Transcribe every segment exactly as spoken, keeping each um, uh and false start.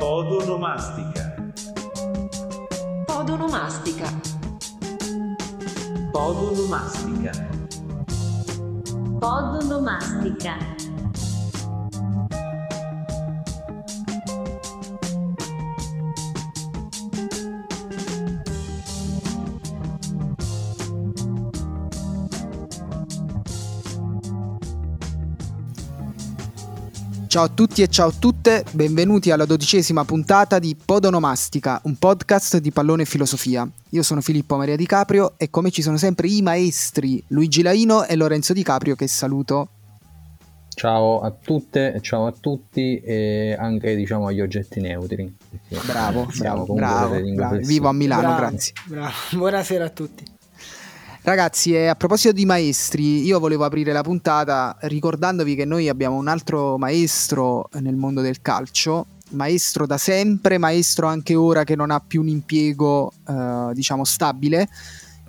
Podonomastica. Podonomastica. Podonomastica. Podonomastica. Ciao a tutti e ciao a tutte, benvenuti alla dodicesima puntata di Podonomastica, un podcast di pallone e filosofia. Io sono Filippo Maria Di Caprio e come ci sono sempre i maestri Luigi Laino e Lorenzo Di Caprio, che saluto. Ciao a tutte e ciao a tutti, e anche diciamo agli oggetti neutri. Bravo, bravo, bravo, bravo. Vivo a Milano, bravo, grazie. Bravo. Buonasera a tutti. Ragazzi, e a proposito di maestri, io volevo aprire la puntata ricordandovi che noi abbiamo un altro maestro nel mondo del calcio, maestro da sempre, maestro anche ora che non ha più un impiego eh, diciamo stabile,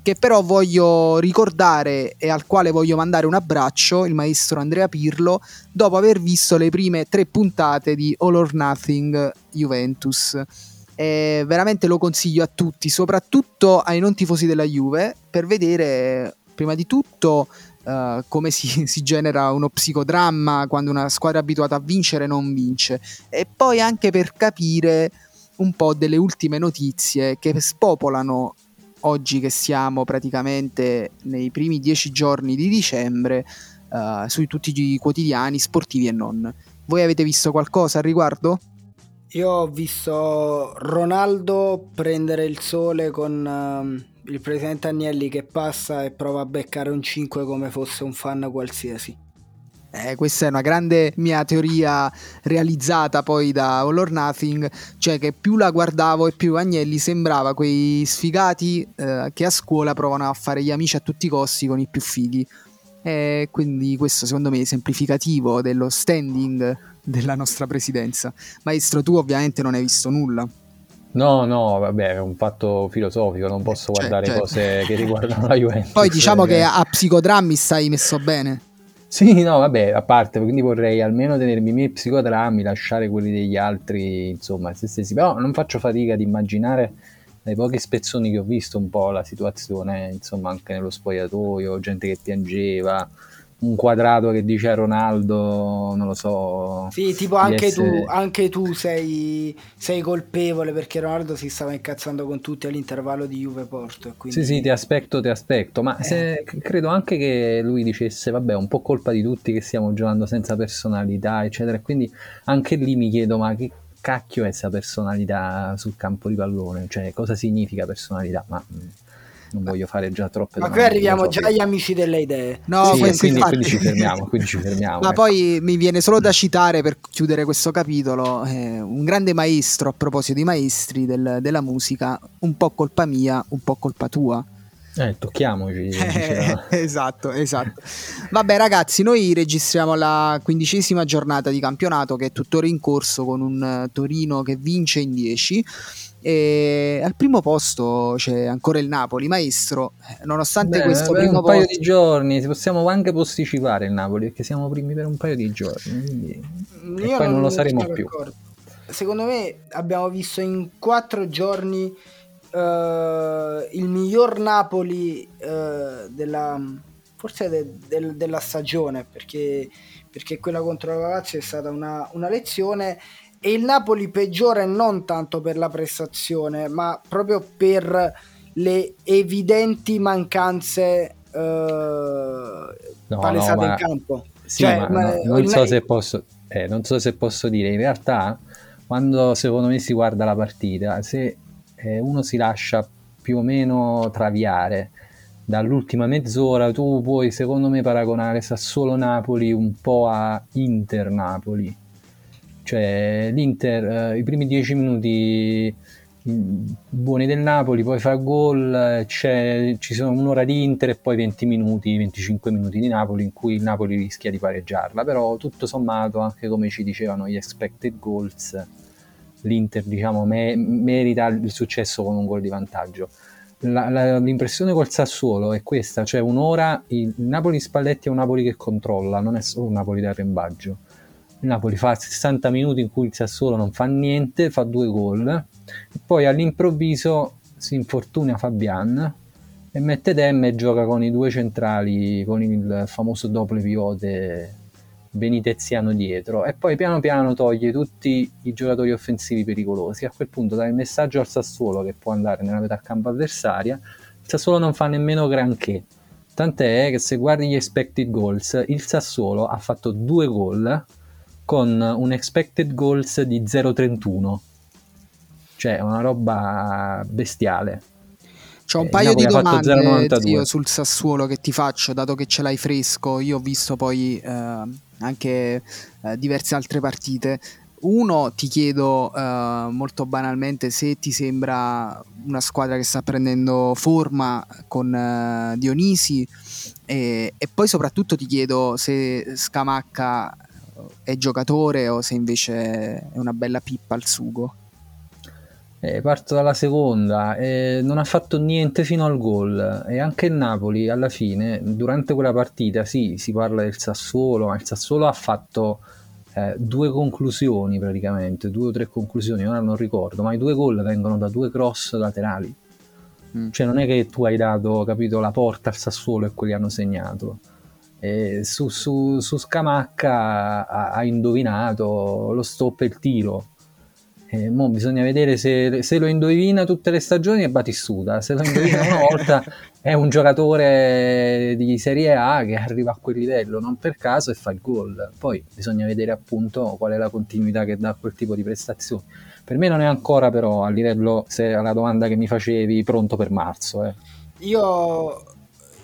che però voglio ricordare e al quale voglio mandare un abbraccio, il maestro Andrea Pirlo, dopo aver visto le prime tre puntate di All or Nothing Juventus. Eh, veramente lo consiglio a tutti, soprattutto ai non tifosi della Juve, per vedere prima di tutto eh, come si, si genera uno psicodramma quando una squadra abituata a vincere non vince, e poi anche per capire un po' delle ultime notizie che spopolano oggi, che siamo praticamente nei primi dieci giorni di dicembre, eh, su tutti i quotidiani sportivi e non. Voi avete visto qualcosa al riguardo? Io ho visto Ronaldo prendere il sole con um, il presidente Agnelli che passa e prova a beccare un cinque come fosse un fan qualsiasi. Eh, questa è una grande mia teoria realizzata poi da All or Nothing, cioè che più la guardavo e più Agnelli sembrava quei sfigati eh, che a scuola provano a fare gli amici a tutti i costi con i più fighi. Eh, quindi questo secondo me è semplificativo dello standing della nostra presidenza. Maestro, tu ovviamente non hai visto nulla. No, no, vabbè, è un fatto filosofico, non posso cioè, guardare cioè. cose che riguardano la Juventus. Poi diciamo che a psicodrammi stai messo bene. Sì, no, vabbè, a parte, quindi vorrei almeno tenermi i miei psicodrammi, lasciare quelli degli altri, insomma, se stessi. Però non faccio fatica ad immaginare, dai pochi spezzoni che ho visto, un po' la situazione, insomma, anche nello spogliatoio, gente che piangeva, un quadrato che dice a Ronaldo, non lo so. Sì, tipo anche essere... tu, anche tu sei, sei colpevole, perché Ronaldo si stava incazzando con tutti all'intervallo di Juve-Porto. Quindi... Sì, sì, ti aspetto, ti aspetto. Ma eh. se, credo anche che lui dicesse, vabbè, è un po' colpa di tutti che stiamo giocando senza personalità, eccetera. Quindi anche lì mi chiedo, ma che cacchio è questa personalità sul campo di pallone? Cioè, cosa significa personalità? Ma... non voglio fare già troppe domande. Ma qui arriviamo già agli amici delle idee. No, sì, quindi, quindi ci fermiamo, quindi ci fermiamo. Ma ecco. Poi mi viene solo da citare, per chiudere questo capitolo, eh, un grande maestro, a proposito di maestri del, della musica, un po' colpa mia, un po' colpa tua. Eh, tocchiamoci. Eh, esatto, esatto. Vabbè ragazzi, noi registriamo la quindicesima giornata di campionato, che è tuttora in corso, con un Torino che vince in dieci. E al primo posto c'è ancora il Napoli, maestro. Nonostante beh, questo per primo un paio posto... di giorni, possiamo anche posticipare il Napoli, perché siamo primi per un paio di giorni, quindi... e poi non, non lo saremo più. Secondo me abbiamo visto in quattro giorni uh, il miglior Napoli uh, della forse de, de, della stagione, perché, perché quella contro la Lazio è stata una, una lezione. E il Napoli peggiore non tanto per la prestazione, ma proprio per le evidenti mancanze eh, no, palesate no, ma... in campo. Sì, cioè, ma ma no, non, so se posso, eh, non so se posso dire, in realtà quando secondo me si guarda la partita, se eh, uno si lascia più o meno traviare dall'ultima mezz'ora. Tu puoi secondo me paragonare Sassuolo-Napoli un po' a Inter-Napoli, cioè l'Inter eh, i primi dieci minuti buoni del Napoli, poi fa gol, c'è, ci sono un'ora di Inter e poi venti minuti, venticinque minuti di Napoli in cui il Napoli rischia di pareggiarla, però tutto sommato, anche come ci dicevano gli expected goals, l'Inter diciamo me- merita il successo con un gol di vantaggio. La, la, l'impressione col Sassuolo è questa, cioè un'ora il Napoli Spalletti è un Napoli che controlla, non è solo un Napoli da rembaggio. Il Napoli fa sessanta minuti in cui il Sassuolo non fa niente, fa due gol, poi all'improvviso si infortuna Fabian e mette Demme e gioca con i due centrali, con il famoso doppio pivote beniteziano dietro, e poi piano piano toglie tutti i giocatori offensivi pericolosi. A quel punto dà il messaggio al Sassuolo che può andare nella metà campo avversaria. Il Sassuolo non fa nemmeno granché, tant'è che se guardi gli expected goals il Sassuolo ha fatto due gol con un expected goals di zero virgola trentuno, cioè una roba bestiale. C'ho un paio di domande zio, sul Sassuolo che ti faccio, dato che ce l'hai fresco. Io ho visto poi eh, anche eh, diverse altre partite. Uno, ti chiedo eh, molto banalmente se ti sembra una squadra che sta prendendo forma con eh, Dionisi, e, e poi soprattutto ti chiedo se Scamacca è giocatore o se invece è una bella pippa al sugo. Eh, parto dalla seconda, eh, non ha fatto niente fino al gol, e anche il Napoli alla fine durante quella partita, sì, si parla del Sassuolo, ma il Sassuolo ha fatto eh, due conclusioni praticamente, due o tre conclusioni, ora non ricordo, ma i due gol vengono da due cross laterali, mm. cioè non è che tu hai dato, capito, la porta al Sassuolo e quelli hanno segnato. Eh, su, su, su Scamacca ha, ha indovinato lo stop e il tiro. Eh, mo bisogna vedere se, se lo indovina tutte le stagioni è Battistuta, se lo indovina una volta è un giocatore di Serie A che arriva a quel livello non per caso e fa il gol. Poi bisogna vedere appunto qual è la continuità che dà quel tipo di prestazioni. Per me non è ancora però a livello, se alla domanda che mi facevi, pronto per marzo. eh. io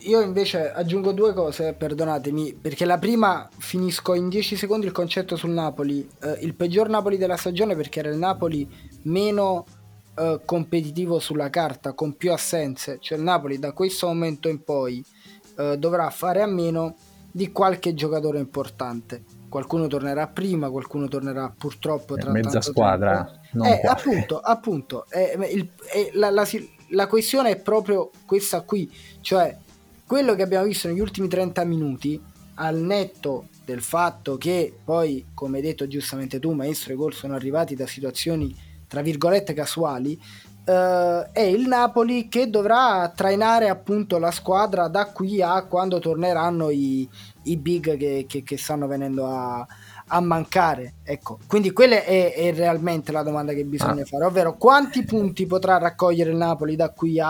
io invece aggiungo due cose, perdonatemi, perché la prima, finisco in dieci secondi il concetto sul Napoli, eh, il peggior Napoli della stagione perché era il Napoli meno eh, competitivo sulla carta, con più assenze, cioè il Napoli da questo momento in poi eh, dovrà fare a meno di qualche giocatore importante, qualcuno tornerà prima, qualcuno tornerà purtroppo tra mezza tanto squadra non eh, appunto, appunto eh, il, eh, la, la, la questione è proprio questa qui, cioè quello che abbiamo visto negli ultimi trenta minuti, al netto del fatto che poi, come hai detto giustamente tu maestro, i gol sono arrivati da situazioni tra virgolette casuali, eh, è il Napoli che dovrà trainare appunto la squadra da qui a quando torneranno i, i big che, che, che stanno venendo a, a mancare, ecco. Quindi quella è, è realmente la domanda che bisogna ah. fare, ovvero quanti punti potrà raccogliere il Napoli da qui a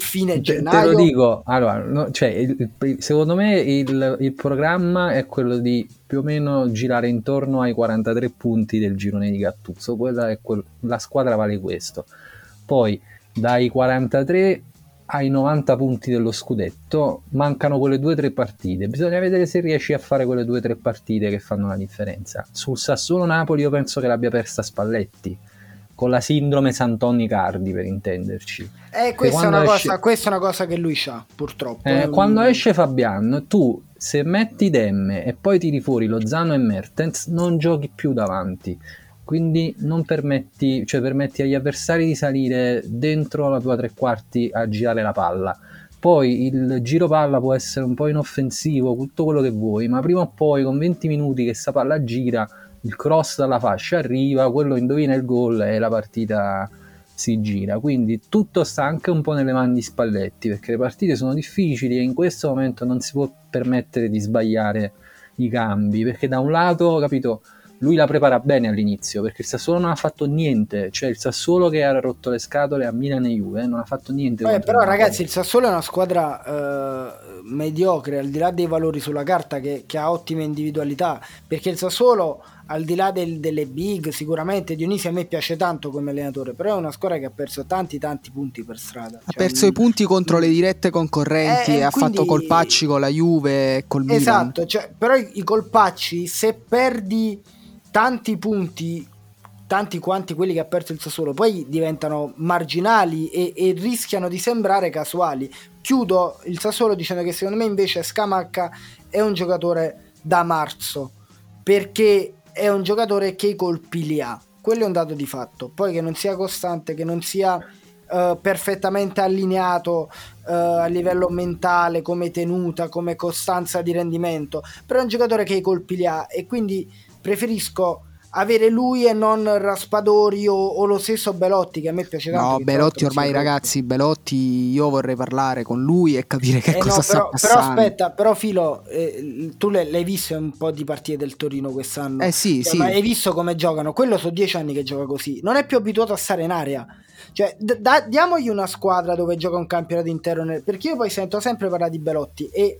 fine gennaio. Te, te lo dico, allora, no, cioè, il, il, secondo me il, il programma è quello di più o meno girare intorno ai quarantatré punti del girone di Gattuso. Quella è quel, la squadra vale questo. Poi dai quarantatré ai novanta punti dello scudetto mancano quelle due o tre partite. Bisogna vedere se riesci a fare quelle due o tre partite che fanno la differenza. Sul Sassuolo-Napoli io penso che l'abbia persa Spalletti, con la sindrome Santoni Cardi per intenderci. Eh, questa, è una esce... cosa, questa è una cosa che lui c'ha, purtroppo. Eh, eh, quando lui... esce Fabian, tu se metti Demme e poi tiri fuori Lozano e Mertens, non giochi più davanti. Quindi non permetti, cioè permetti agli avversari di salire dentro la tua tre quarti a girare la palla. Poi il giro palla può essere un po' inoffensivo, tutto quello che vuoi, ma prima o poi con venti minuti che sta palla gira, il cross dalla fascia arriva, quello indovina il gol e la partita si gira. Quindi tutto sta anche un po' nelle mani di Spalletti, perché le partite sono difficili e in questo momento non si può permettere di sbagliare i cambi, perché da un lato, capito, lui la prepara bene all'inizio, perché il Sassuolo non ha fatto niente, cioè il Sassuolo che ha rotto le scatole a Milan e Juve, eh, non ha fatto niente. Beh, però ragazzi, il Sassuolo è una squadra eh, mediocre, al di là dei valori sulla carta, che, che ha ottime individualità, perché il Sassuolo al di là del, delle big, sicuramente Dionisi a me piace tanto come allenatore, però è una squadra che ha perso tanti tanti punti per strada, ha cioè, perso i punti contro le dirette concorrenti, eh, e ha quindi fatto colpacci con la Juve e col Milan. Esatto, cioè, però i, i colpacci, se perdi tanti punti, tanti quanti quelli che ha perso il Sassuolo, poi diventano marginali e, e rischiano di sembrare casuali. Chiudo il Sassuolo dicendo che secondo me invece Scamacca è un giocatore da marzo, perché è un giocatore che i colpi li ha, quello è un dato di fatto. Poi che non sia costante, che non sia uh, perfettamente allineato uh, a livello mentale, come tenuta, come costanza di rendimento, però è un giocatore che i colpi li ha, e quindi preferisco avere lui e non Raspadori o, o lo stesso Belotti, che a me piace tanto. No, Belotti ormai, ragazzi, Belotti io vorrei parlare con lui e capire che eh cosa no, sta però, passando. Però aspetta, però Filo, eh, tu l'hai visto un po' di partite del Torino quest'anno? Eh sì, cioè, sì. Ma hai visto come giocano? Quello sono dieci anni che gioca così, non è più abituato a stare in area. Cioè, da, diamogli una squadra dove gioca un campionato intero nel... Perché io poi sento sempre parlare di Belotti e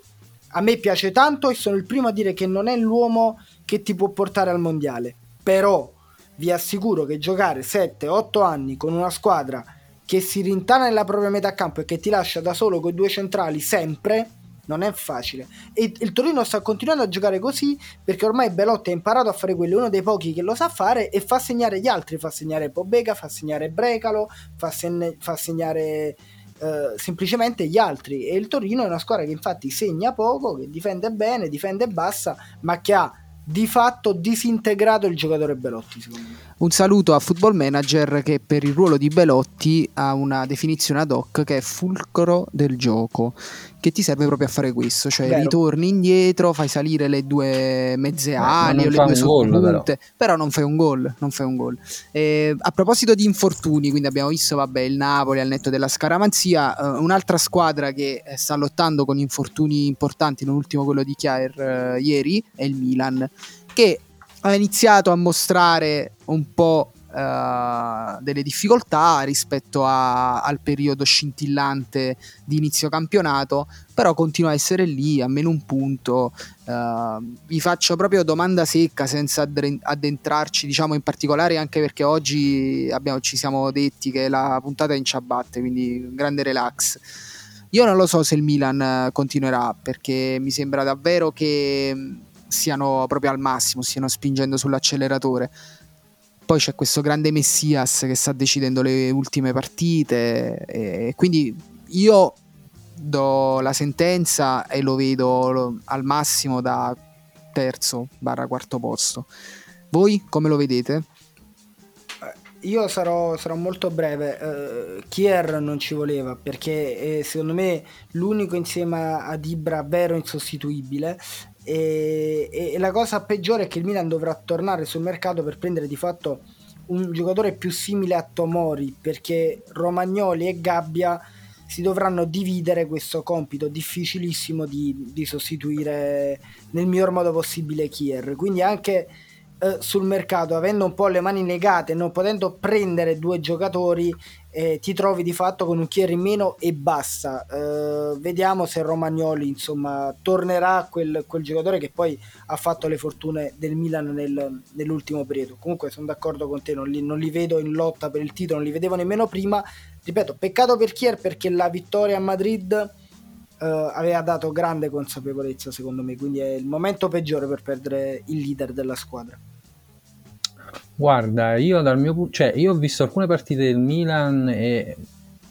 a me piace tanto e sono il primo a dire che non è l'uomo che ti può portare al mondiale. Però vi assicuro che giocare sette otto anni con una squadra che si rintana nella propria metà campo e che ti lascia da solo con due centrali sempre non è facile, e il Torino sta continuando a giocare così perché ormai Belotti ha imparato a fare quello, è uno dei pochi che lo sa fare e fa segnare gli altri, fa segnare Pobega, fa segnare Brecalo, fa, segne, fa segnare eh, semplicemente gli altri. E il Torino è una squadra che infatti segna poco, che difende bene, difende bassa, ma che ha di fatto disintegrato il giocatore Belotti, secondo me. Un saluto a Football Manager che per il ruolo di Belotti ha una definizione ad hoc che è fulcro del gioco, che ti serve proprio a fare questo, cioè Vero. ritorni indietro, fai salire le due mezze ali, no, o le due sottopunte, però. però non fai un gol, non fai un gol. Eh, a proposito di infortuni, quindi abbiamo visto, vabbè, il Napoli al netto della scaramanzia, eh, un'altra squadra che sta lottando con infortuni importanti, non ultimo quello di Chiar eh, ieri, è il Milan, che ha iniziato a mostrare un po' eh, delle difficoltà rispetto a, al periodo scintillante di inizio campionato, però continua a essere lì a meno un punto. Eh, vi faccio proprio domanda secca senza addentrarci, diciamo, in particolare, anche perché oggi abbiamo, ci siamo detti che la puntata è in ciabatte, quindi grande relax. Io non lo so se il Milan continuerà, perché mi sembra davvero che siano proprio al massimo, stiano spingendo sull'acceleratore. Poi c'è questo grande Messias che sta decidendo le ultime partite, e quindi io do la sentenza e lo vedo al massimo da terzo barra quarto posto. Voi come lo vedete? Io sarò, sarò molto breve. uh, Kier non ci voleva, perché è, secondo me, l'unico insieme ad Ibra vero insostituibile. E, e la cosa peggiore è che il Milan dovrà tornare sul mercato per prendere di fatto un giocatore più simile a Tomori, perché Romagnoli e Gabbia si dovranno dividere questo compito difficilissimo di, di sostituire nel miglior modo possibile Kier. Quindi anche eh, sul mercato, avendo un po' le mani legate, non potendo prendere due giocatori, eh, ti trovi di fatto con un Chieri in meno e basta. Eh, vediamo se Romagnoli, insomma, tornerà quel, quel giocatore che poi ha fatto le fortune del Milan nel, nell'ultimo periodo. Comunque sono d'accordo con te, non li, non li vedo in lotta per il titolo, non li vedevo nemmeno prima. Ripeto, peccato per Chier, perché la vittoria a Madrid eh, aveva dato grande consapevolezza, secondo me, quindi è il momento peggiore per perdere il leader della squadra. Guarda, io dal mio cioè io ho visto alcune partite del Milan e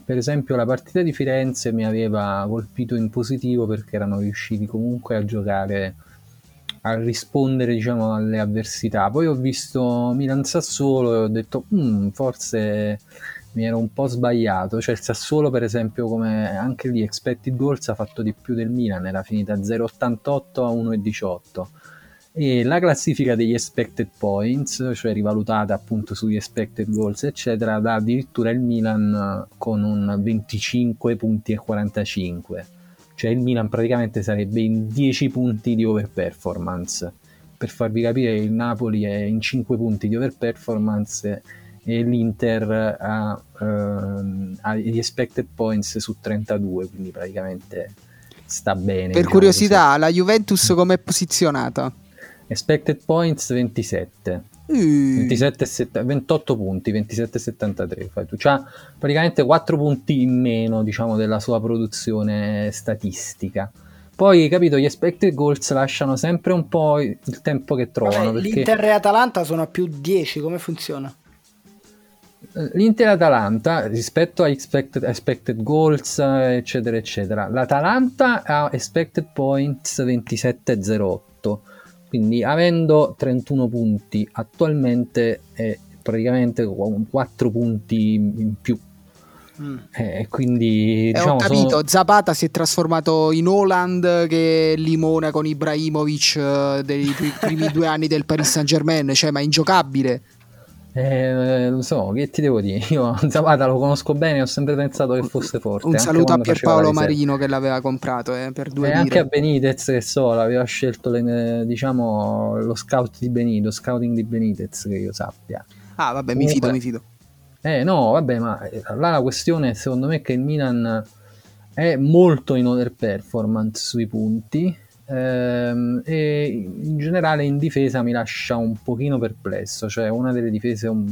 per esempio la partita di Firenze mi aveva colpito in positivo, perché erano riusciti comunque a giocare, a rispondere, diciamo, alle avversità. Poi ho visto Milan Sassuolo e ho detto mm, forse mi ero un po' sbagliato, cioè il Sassuolo per esempio, come anche lì expected goals ha fatto di più del Milan, era finita zero virgola ottantotto a uno virgola diciotto. E la classifica degli expected points, cioè rivalutata appunto sugli expected goals eccetera, dà addirittura il Milan con un venticinque punti e quarantacinque, cioè il Milan praticamente sarebbe in dieci punti di overperformance. Per farvi capire, il Napoli è in cinque punti di overperformance e l'Inter ha, ehm, ha gli expected points su trentadue, quindi praticamente sta bene. Per curiosità, così, la Juventus com'è posizionata? Expected points ventisette. Mm. ventisette, ventotto punti, ventisette virgola settantatré. Fai tu. C'ha praticamente quattro punti in meno, diciamo, della sua produzione statistica. Poi, capito, gli expected goals lasciano sempre un po' il tempo che trovano. Vabbè, perché... l'Inter e Atalanta sono a più dieci, come funziona? L'Inter e Atalanta rispetto a expected, expected goals, eccetera, eccetera. L'Atalanta ha expected points ventisette virgola zero otto, quindi avendo trentuno punti attualmente è praticamente quattro punti in più. Mm. Eh, quindi, eh, diciamo, ho capito, sono... Zapata si è trasformato in Haaland che limona con Ibrahimović eh, dei primi due anni del Paris Saint-Germain, cioè, ma è ingiocabile. Eh, lo so, che ti devo dire, io Zapata lo conosco bene, ho sempre pensato che fosse forte. Un saluto a Pierpaolo Marino che l'aveva comprato eh, per due eh, lire. Anche a Benitez, che so, l'aveva scelto le, diciamo, lo scout di Benito, scouting di Benitez, che io sappia. Ah vabbè, mi fido, mi fido. Eh no, vabbè, ma là la questione secondo me è che il Milan è molto in over performance sui punti ehm, e in generale in difesa mi lascia un pochino perplesso, cioè una delle difese un,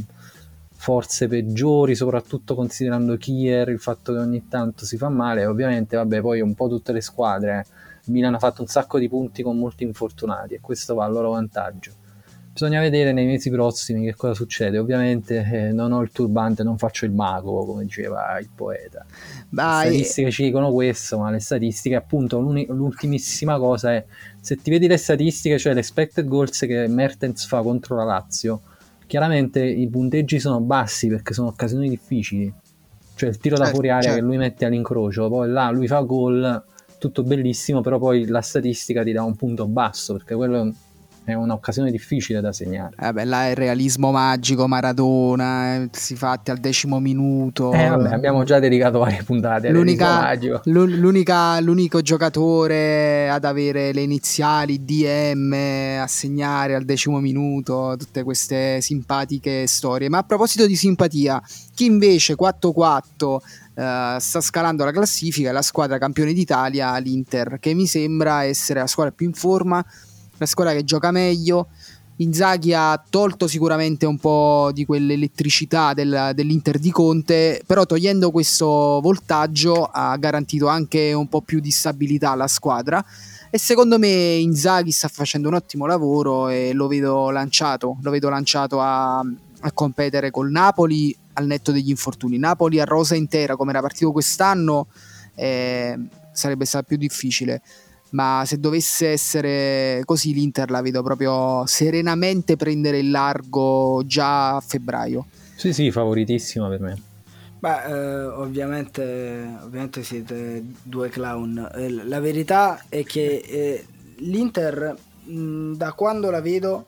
forse peggiori, soprattutto considerando Kier, il fatto che ogni tanto si fa male, ovviamente vabbè, poi un po' tutte le squadre, il Milan ha fatto un sacco di punti con molti infortunati e questo va a loro vantaggio. Bisogna vedere nei mesi prossimi che cosa succede. Ovviamente eh, non ho il turbante, non faccio il mago, come diceva il poeta. Dai. Le statistiche ci dicono questo, ma le statistiche, appunto, l'ultimissima cosa è, se ti vedi le statistiche, cioè le expected goals che Mertens fa contro la Lazio, chiaramente i punteggi sono bassi perché sono occasioni difficili. Cioè il tiro da eh, fuori area, cioè, che lui mette all'incrocio, poi là lui fa gol, tutto bellissimo, però poi la statistica ti dà un punto basso perché quello è un... è un'occasione difficile da segnare. Eh beh, là è il realismo magico, Maradona, eh, si fatti al decimo minuto. Eh, vabbè, abbiamo già dedicato varie puntate al realismo magico. L'unica, l'unico giocatore ad avere le iniziali D M, a segnare al decimo minuto, tutte queste simpatiche storie. Ma a proposito di simpatia, chi invece quattro quattro Uh, sta scalando la classifica è la squadra campione d'Italia, l'Inter, che mi sembra essere la squadra più in forma, la squadra che gioca meglio. Inzaghi ha tolto sicuramente un po' di quell'elettricità del, dell'Inter di Conte, però togliendo questo voltaggio ha garantito anche un po' più di stabilità alla squadra e secondo me Inzaghi sta facendo un ottimo lavoro e lo vedo lanciato, lo vedo lanciato a, a competere col Napoli al netto degli infortuni. Napoli a rosa intera come era partito quest'anno eh, sarebbe stato più difficile. Ma se dovesse essere così l'Inter la vedo proprio serenamente prendere il largo già a febbraio. Sì, sì, favoritissima per me. Beh, eh, ovviamente, ovviamente siete due clown. Eh, la verità è che eh, l'Inter, mh, da quando la vedo,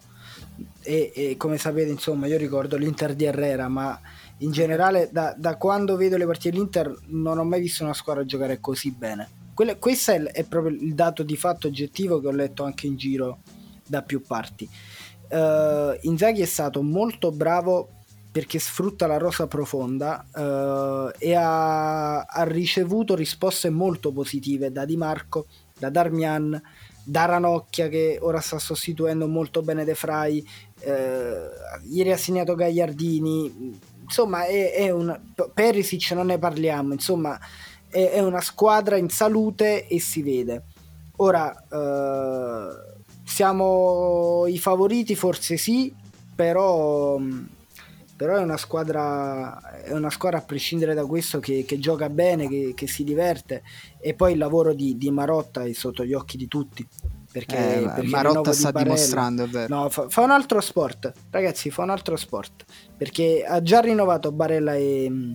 e, e come sapete, insomma, io ricordo l'Inter di Herrera, ma in generale da, da quando vedo le partite dell'Inter non ho mai visto una squadra giocare così bene. Questo è proprio il dato di fatto oggettivo che ho letto anche in giro da più parti. uh, Inzaghi è stato molto bravo perché sfrutta la rosa profonda uh, e ha, ha ricevuto risposte molto positive da Di Marco, da Darmian, da Ranocchia che ora sta sostituendo molto bene De Frey, uh, ieri ha segnato Gagliardini, insomma è, è un Perisic, non ne parliamo, insomma è una squadra in salute e si vede. Ora eh, siamo i favoriti, forse sì, però, però è una squadra è una squadra a prescindere da questo che, che gioca bene, che, che si diverte, e poi il lavoro di, di Marotta è sotto gli occhi di tutti perché, eh, perché Marotta sta di dimostrando, è vero. No, fa, fa un altro sport, ragazzi, fa un altro sport perché ha già rinnovato Barella e,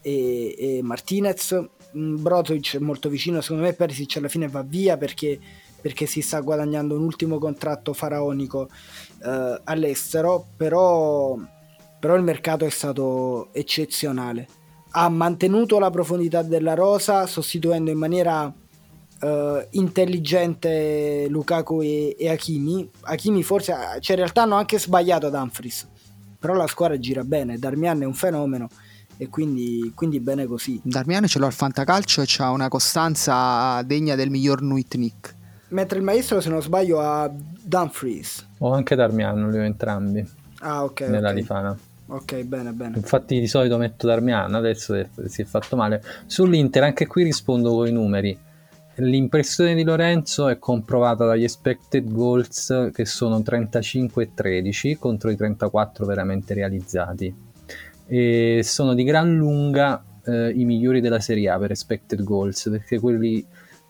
e, e Martinez. Brozovic è molto vicino, secondo me Perisic alla fine va via perché, perché si sta guadagnando un ultimo contratto faraonico eh, all'estero, però, però il mercato è stato eccezionale, ha mantenuto la profondità della rosa sostituendo in maniera eh, intelligente Lukaku e, e Hakimi. Hakimi forse, cioè in realtà hanno anche sbagliato Dumfries, però la squadra gira bene, Darmian è un fenomeno e quindi, quindi bene così. Darmian ce l'ho al fantacalcio e c'ha una costanza degna del miglior Nuitnik. Mentre il maestro, se non sbaglio, ha Dumfries. O anche Darmian, li ho entrambi. Ah, ok. Nella okay. Rifana. Ok, bene, bene. Infatti di solito metto Darmian, adesso si è fatto male. Sull'Inter, anche qui rispondo con i numeri. L'impressione di Lorenzo è comprovata dagli expected goals, che sono trentacinque e tredici contro i trentaquattro veramente realizzati, e sono di gran lunga eh, i migliori della Serie A per expected goals, perché quelli,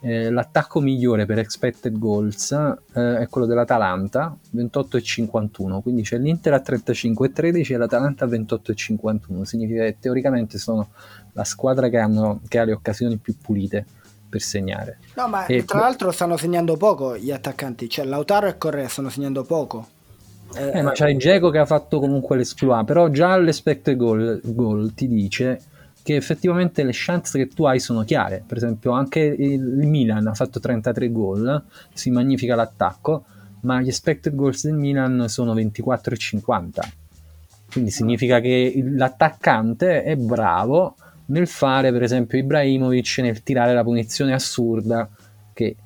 eh, l'attacco migliore per expected goals eh, è quello dell'Atalanta, ventotto e cinquantuno, quindi c'è l'Inter a trentacinque e tredici e l'Atalanta a ventotto e cinquantuno, significa che teoricamente sono la squadra che, hanno, che ha le occasioni più pulite per segnare. No, ma e tra qu- l'altro stanno segnando poco gli attaccanti, cioè Lautaro e Correa stanno segnando poco. Eh, eh ma c'è il Dzeko che ha fatto comunque l'esploit, però già l'expected goal, goal ti dice che effettivamente le chance che tu hai sono chiare. Per esempio anche il Milan ha fatto trentatré gol, si magnifica l'attacco, ma gli expected goals del Milan sono ventiquattro e cinquanta, quindi significa che l'attaccante è bravo nel fare, per esempio, Ibrahimović nel tirare la punizione assurda che,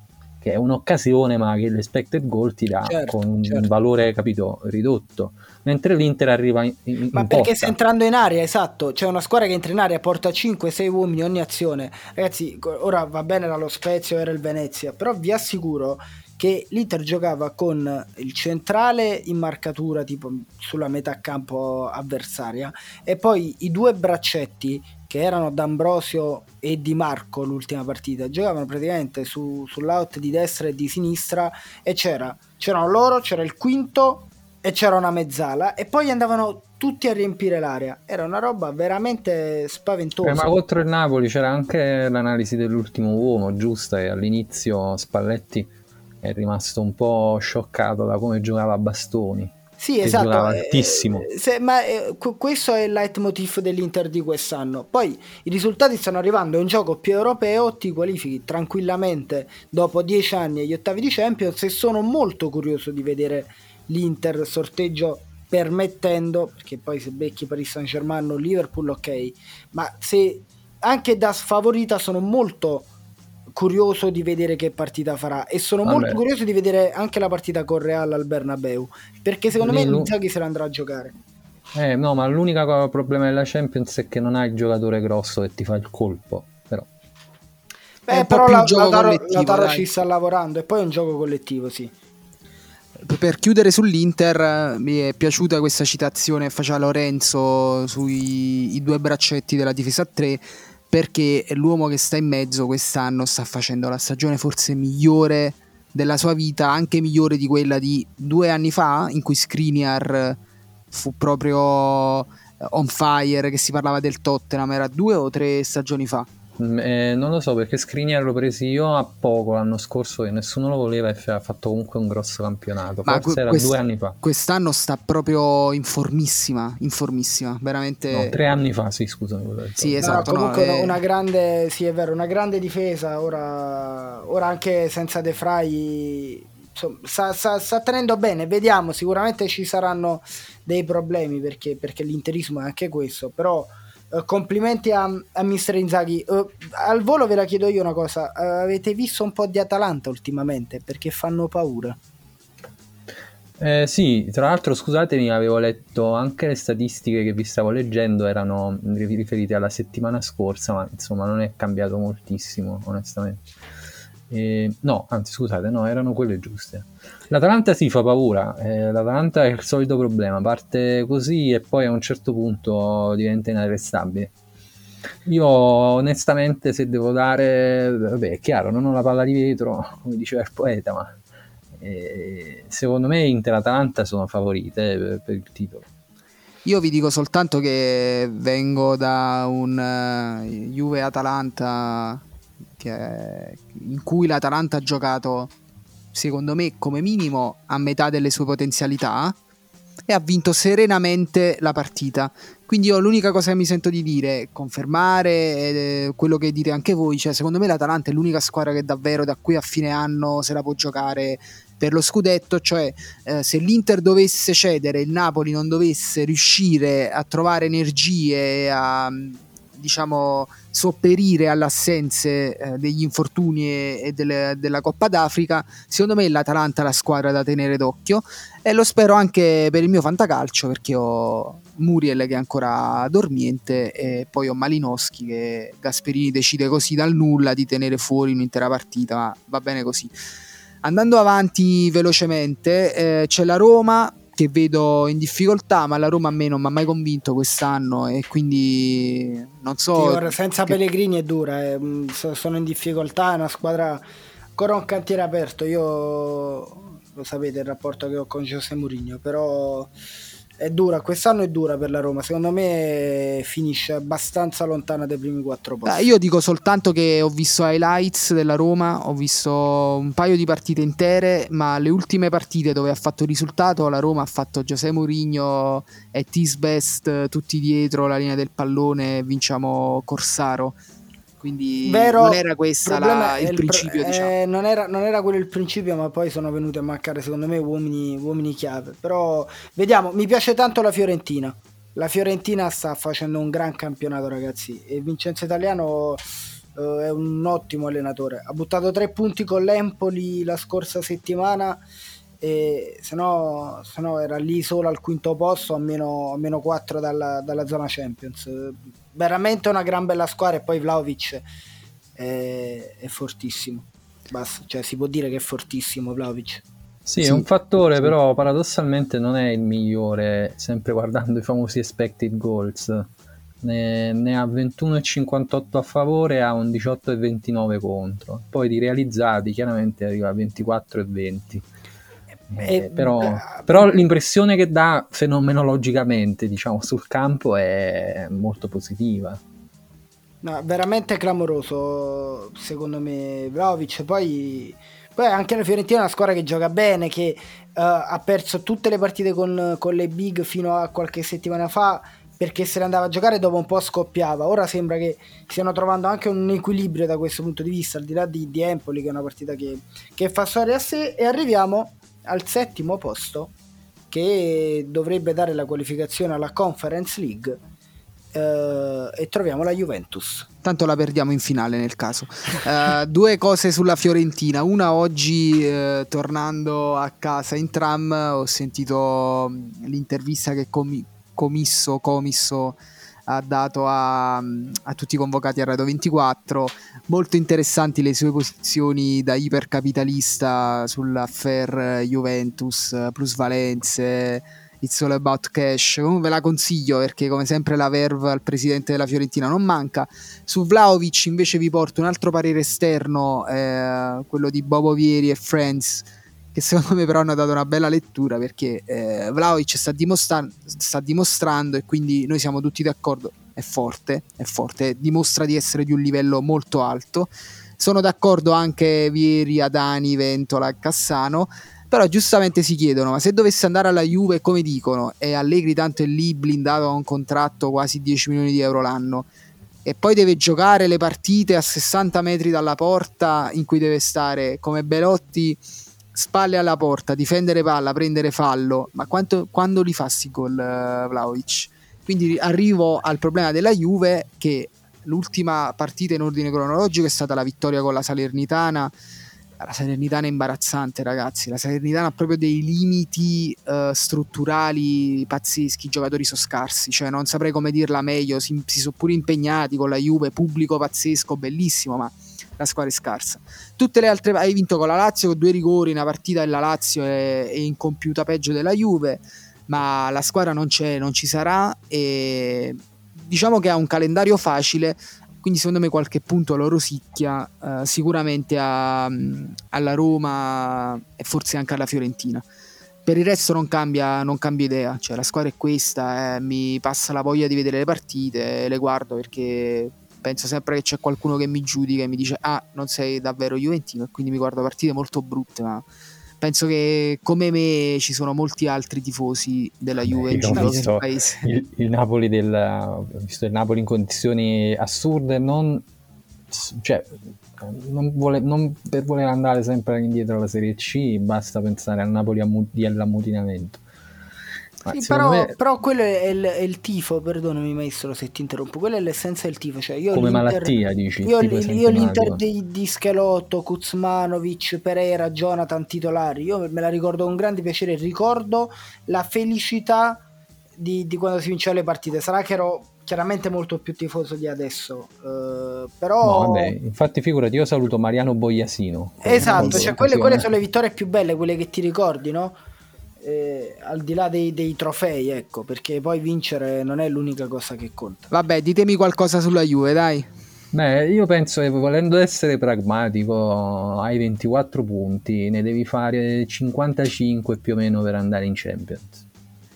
che è un'occasione ma che l'expected goal ti dà, certo, con certo. un valore, capito, ridotto, mentre l'Inter arriva in, in ma perché porta. Sta entrando in aria, esatto, c'è una squadra che entra in aria, porta cinque sei uomini ogni azione. Ragazzi, ora va bene, era lo Spezia, era il Venezia, però vi assicuro che l'Inter giocava con il centrale in marcatura tipo sulla metà campo avversaria e poi i due braccetti che erano D'Ambrosio e Di Marco. L'ultima partita giocavano praticamente su, sull'out di destra e di sinistra e c'era, c'erano loro, c'era il quinto e c'era una mezzala e poi andavano tutti a riempire l'area, era una roba veramente spaventosa. Eh, ma contro il Napoli c'era anche l'analisi dell'ultimo uomo giusta e all'inizio Spalletti è rimasto un po' scioccato da come giocava a bastoni. Sì, esatto, altissimo. Eh, se, ma eh, questo è il leitmotiv dell'Inter di quest'anno. Poi i risultati stanno arrivando, è un gioco più europeo, ti qualifichi tranquillamente dopo dieci anni agli ottavi di Champions e sono molto curioso di vedere l'Inter, sorteggio permettendo, perché poi se becchi Paris Saint-Germain o Liverpool ok, ma se anche da sfavorita sono molto curioso di vedere che partita farà e sono Vabbè. molto curioso di vedere anche la partita con Real al Bernabeu, perché secondo me Inzaghi se la andrà a giocare. Eh no, ma l'unico problema della Champions è che non ha il giocatore grosso che ti fa il colpo, però Beh, però la, la Lautaro ci sta lavorando e poi è un gioco collettivo, sì. Per chiudere sull'Inter, mi è piaciuta questa citazione che faceva Lorenzo sui i due braccetti della difesa a tre, perché l'uomo che sta in mezzo quest'anno sta facendo la stagione forse migliore della sua vita, anche migliore di quella di due anni fa, in cui Skriniar fu proprio on fire, che si parlava del Tottenham, era due o tre stagioni fa? Eh, non lo so, perché Skriniar l'ho preso io a poco l'anno scorso e nessuno lo voleva e ha fatto comunque un grosso campionato. Ma forse que- era quest- due anni fa. Quest'anno sta proprio informissima, informissima, veramente. No, tre anni fa, sì, scusami. Sì, esatto. No, comunque no, è... una grande, sì, è vero, una grande difesa. Ora, ora anche senza De Frey, insomma, sta, sta, sta tenendo bene. Vediamo, sicuramente ci saranno dei problemi perché, perché l'interismo è anche questo, però. Uh, complimenti a, a mister Inzaghi. Uh, al volo ve la chiedo io una cosa, uh, avete visto un po' di Atalanta ultimamente? Perché fanno paura. Eh, sì, tra l'altro scusatemi, avevo letto anche le statistiche che vi stavo leggendo, erano riferite alla settimana scorsa, ma insomma non è cambiato moltissimo onestamente. Eh, no, anzi scusate, no, erano quelle giuste. L'Atalanta si sì, fa paura, eh, l'Atalanta è il solito problema, parte così e poi a un certo punto diventa inarrestabile. Io onestamente, se devo dare, vabbè è chiaro, non ho la palla di vetro come diceva il poeta, ma eh, secondo me Inter e Atalanta sono favorite per, per il titolo. Io vi dico soltanto che vengo da un uh, Juve-Atalanta in cui l'Atalanta ha giocato secondo me come minimo a metà delle sue potenzialità e ha vinto serenamente la partita, quindi io l'unica cosa che mi sento di dire, confermare eh, quello che dite anche voi, cioè secondo me l'Atalanta è l'unica squadra che davvero da qui a fine anno se la può giocare per lo scudetto, cioè eh, se l'Inter dovesse cedere, il Napoli non dovesse riuscire a trovare energie a diciamo sopperire alle assenze eh, degli infortuni e delle, della Coppa d'Africa, secondo me l'Atalanta è la squadra da tenere d'occhio, e lo spero anche per il mio fantacalcio, perché ho Muriel che è ancora dormiente e poi ho Malinowski che Gasperini decide così dal nulla di tenere fuori un'intera partita, ma va bene così. Andando avanti velocemente, eh, c'è la Roma che vedo in difficoltà, ma la Roma a me non mi ha mai convinto quest'anno e quindi non so. Ora, senza che... Pellegrini è dura, eh. sono in difficoltà, è una squadra ancora un cantiere aperto. Io lo sapete il rapporto che ho con José Mourinho, però è dura, quest'anno è dura per la Roma, secondo me finisce abbastanza lontana dai primi quattro posti. Io dico soltanto che ho visto highlights della Roma, ho visto un paio di partite intere, ma le ultime partite dove ha fatto risultato la Roma ha fatto José Mourinho e Tis Best tutti dietro la linea del pallone, vinciamo Corsaro. Quindi vero, non era questo il, il principio, eh, diciamo. non, era, non era quello il principio, ma poi sono venuti a mancare secondo me uomini, uomini chiave. Però vediamo, mi piace tanto la Fiorentina. La Fiorentina sta facendo un gran campionato, ragazzi, e Vincenzo Italiano eh, è un ottimo allenatore. Ha buttato tre punti con l'Empoli la scorsa settimana e se no, se no era lì solo al quinto posto, a meno, a meno quattro dalla, dalla zona Champions. Veramente una gran bella squadra, e poi Vlahovic è, è fortissimo. Basta, cioè si può dire che è fortissimo Vlahovic. Sì, sì, è un fattore, sì. Però paradossalmente non è il migliore, sempre guardando i famosi expected goals. Ne, ne ha ventuno virgola cinquantotto a favore, ha un diciotto virgola ventinove contro. Poi di realizzati chiaramente arriva a ventiquattro virgola venti. Eh, però, però l'impressione che dà fenomenologicamente, diciamo, sul campo è molto positiva. No, veramente clamoroso secondo me Vlahovic. Poi, poi anche la Fiorentina è una squadra che gioca bene, che uh, ha perso tutte le partite con, con le big fino a qualche settimana fa, perché se ne andava a giocare, dopo un po' scoppiava. Ora sembra che stiano trovando anche un equilibrio da questo punto di vista, al di là di, di Empoli, che è una partita che, che fa storia a sé. E arriviamo al settimo posto, che dovrebbe dare la qualificazione alla Conference League, eh, e troviamo la Juventus. Tanto la perdiamo in finale nel caso. uh, due cose sulla Fiorentina. Una, oggi eh, tornando a casa in tram ho sentito l'intervista che comi- Commisso Commisso ha dato a, a tutti i convocati a Radio ventiquattro. Molto interessanti le sue posizioni da ipercapitalista sull'affair Juventus, plusvalenze, it's all about cash. Comunque ve la consiglio, perché come sempre la verve al presidente della Fiorentina non manca. Su Vlahovic invece vi porto un altro parere esterno, eh, quello di Bobo Vieri e Friends, che secondo me però hanno dato una bella lettura, perché eh, Vlahovic sta, dimostra- sta dimostrando, e quindi noi siamo tutti d'accordo, è forte, è forte, dimostra di essere di un livello molto alto. Sono d'accordo anche Vieri, Adani, Ventola, Cassano, però giustamente si chiedono, ma se dovesse andare alla Juve, come dicono, e Allegri tanto è lì blindato a un contratto quasi dieci milioni di euro l'anno, e poi deve giocare le partite a sessanta metri dalla porta, in cui deve stare come Belotti spalle alla porta, difendere palla, prendere fallo, ma quanto, quando li fa sti gol uh, Vlahovic? Quindi arrivo al problema della Juve, che l'ultima partita in ordine cronologico è stata la vittoria con la Salernitana. La Salernitana è imbarazzante, ragazzi, la Salernitana ha proprio dei limiti uh, strutturali pazzeschi, i giocatori sono scarsi, cioè non saprei come dirla meglio, si, si sono pure impegnati con la Juve, pubblico pazzesco, bellissimo, ma la squadra è scarsa. Tutte le altre, hai vinto con la Lazio con due rigori, una partita della Lazio è, è incompiuta, peggio della Juve, ma la squadra non c'è, non ci sarà, e diciamo che ha un calendario facile, quindi secondo me qualche punto lo rosicchia eh, sicuramente a, alla Roma e forse anche alla Fiorentina. Per il resto non cambia, non cambia idea, cioè la squadra è questa, eh, mi passa la voglia di vedere le partite, le guardo perché penso sempre che c'è qualcuno che mi giudica e mi dice ah, non sei davvero juventino, e quindi mi guardo partite molto brutte, ma penso che come me ci sono molti altri tifosi della Juve in giro per il paese. Il, il Napoli del, ho visto il Napoli in condizioni assurde, non, cioè, non, vuole, non per voler andare sempre indietro alla Serie C basta pensare al Napoli ammu- di all'ammutinamento. Sì, però, me... però quello è il, è il tifo, perdonami maestro se ti interrompo, quella è l'essenza del tifo, cioè io come l'Inter, malattia dici, io, io l'Inter di, di Schelotto, Kuzmanovic, Pereira, Jonathan titolari, io me la ricordo con grande piacere, ricordo la felicità di, di quando si vinceva le partite, sarà che ero chiaramente molto più tifoso di adesso, eh, però no, vabbè, infatti figurati, io saluto Mariano Boiasino, esatto, cioè quelle, quelle sono le vittorie più belle, quelle che ti ricordi, no? Eh, al di là dei, dei trofei, ecco, perché poi vincere non è l'unica cosa che conta. Vabbè, ditemi qualcosa sulla Juve, dai. Beh, io penso che volendo essere pragmatico, hai ventiquattro punti, ne devi fare cinquantacinque più o meno per andare in Champions.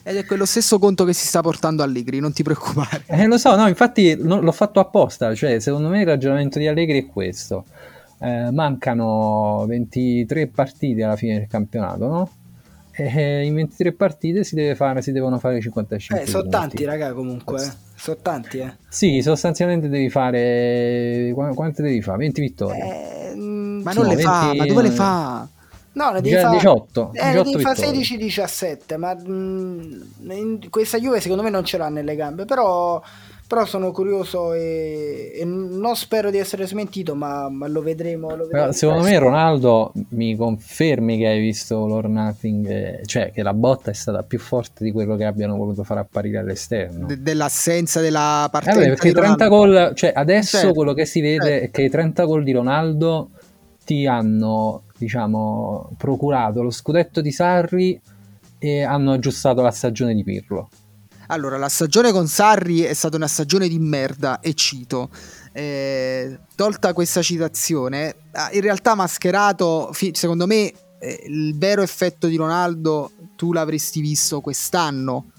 Ed è quello stesso conto che si sta portando Allegri, non ti preoccupare. Eh, lo so, no, infatti no, l'ho fatto apposta, cioè secondo me il ragionamento di Allegri è questo. Eh, mancano ventitré partite alla fine del campionato, no? Eh, in ventitré partite si deve fare, si devono fare cinquantacinque. Eh, sono tanti, raga, comunque. Eh. Sono tanti, eh. Sì, sostanzialmente devi fare. Qu- quante devi fare? venti vittorie. Eh, ma non no, le venti... fa, ma dove le fa? No, le devi fare diciotto. Eh, diciotto devi fare sedici diciassette, ma mh, questa Juve secondo me non ce l'ha nelle gambe, però, però sono curioso e, e non spero di essere smentito, ma, ma lo vedremo. Lo vedremo secondo me Ronaldo, mi confermi che hai visto l'Or Nothing, cioè che la botta è stata più forte di quello che abbiano voluto far apparire all'esterno. De- dell'assenza della partenza. Eh beh, perché trenta gol, cioè adesso certo, quello che si vede certo. è che i trenta gol di Ronaldo ti hanno, diciamo, procurato lo scudetto di Sarri e hanno aggiustato la stagione di Pirlo. Allora, la stagione con Sarri è stata una stagione di merda, e cito, eh, tolta questa citazione, in realtà mascherato, secondo me, eh, il vero effetto di Ronaldo tu l'avresti visto quest'anno,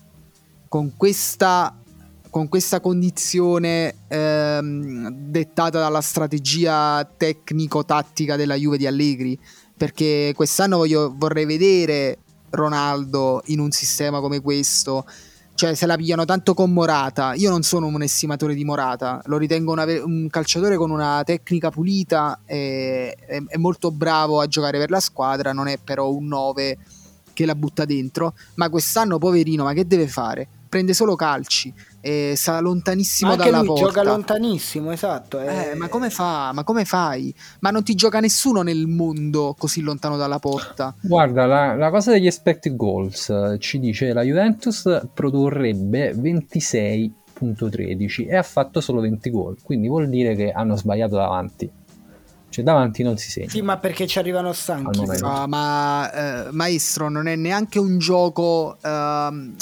con questa, con questa condizione ehm, dettata dalla strategia tecnico-tattica della Juve di Allegri, perché quest'anno voglio, vorrei vedere Ronaldo in un sistema come questo, cioè se la pigliano tanto con Morata. Io non sono un estimatore di Morata, lo ritengo una, un calciatore con una tecnica pulita, e, è, è molto bravo a giocare per la squadra, non è però un nove che la butta dentro, ma quest'anno poverino, ma che deve fare? Prende solo calci, eh, sta lontanissimo dalla porta. Ma anche lui gioca lontanissimo, esatto. Eh. Eh, ma come fa? Ma come fai? Ma non ti gioca nessuno nel mondo così lontano dalla porta. Guarda, la, la cosa degli expected goals ci dice la Juventus produrrebbe ventisei virgola tredici e ha fatto solo venti gol, quindi vuol dire che hanno sbagliato davanti. Cioè davanti non si segna. Sì, ma perché ci arrivano stanchi. No, ma eh, maestro, non è neanche un gioco... Ehm...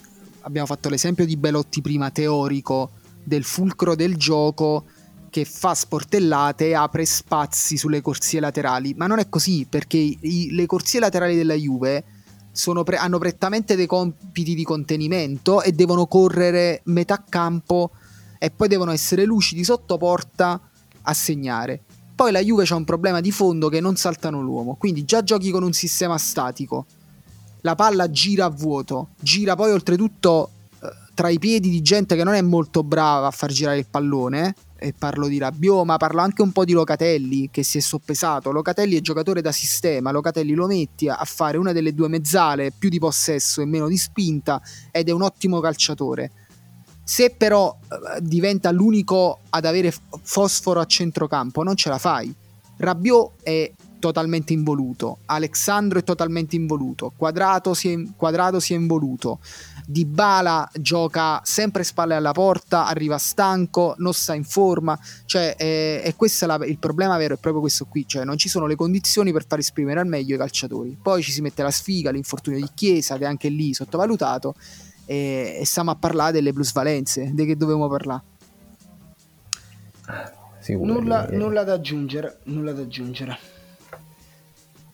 Abbiamo fatto l'esempio di Belotti prima, teorico, del fulcro del gioco che fa sportellate e apre spazi sulle corsie laterali. Ma non è così, perché i, le corsie laterali della Juve sono pre, hanno prettamente dei compiti di contenimento e devono correre metà campo e poi devono essere lucidi sotto porta a segnare. Poi la Juve c'ha un problema di fondo che non saltano l'uomo, quindi già giochi con un sistema statico. La palla gira a vuoto, gira poi oltretutto eh, tra i piedi di gente che non è molto brava a far girare il pallone, eh, e parlo di Rabiot, ma parlo anche un po' di Locatelli che si è soppesato. Locatelli è giocatore da sistema, Locatelli lo metti a fare una delle due mezzale, più di possesso e meno di spinta, ed è un ottimo calciatore. Se però eh, diventa l'unico ad avere fosforo a centrocampo, non ce la fai. Rabiot è totalmente involuto, Alexandro è totalmente involuto, Quadrato si è, Quadrato si è involuto, Dybala gioca sempre spalle alla porta, arriva stanco, non sta in forma, cioè eh, e questo è la, il problema vero, è proprio questo qui, cioè non ci sono le condizioni per far esprimere al meglio i calciatori. Poi ci si mette la sfiga, l'infortunio di Chiesa che è anche lì sottovalutato, e, e stiamo a parlare delle plusvalenze, di che dovevamo parlare? Nulla, eh. nulla da aggiungere, nulla da aggiungere.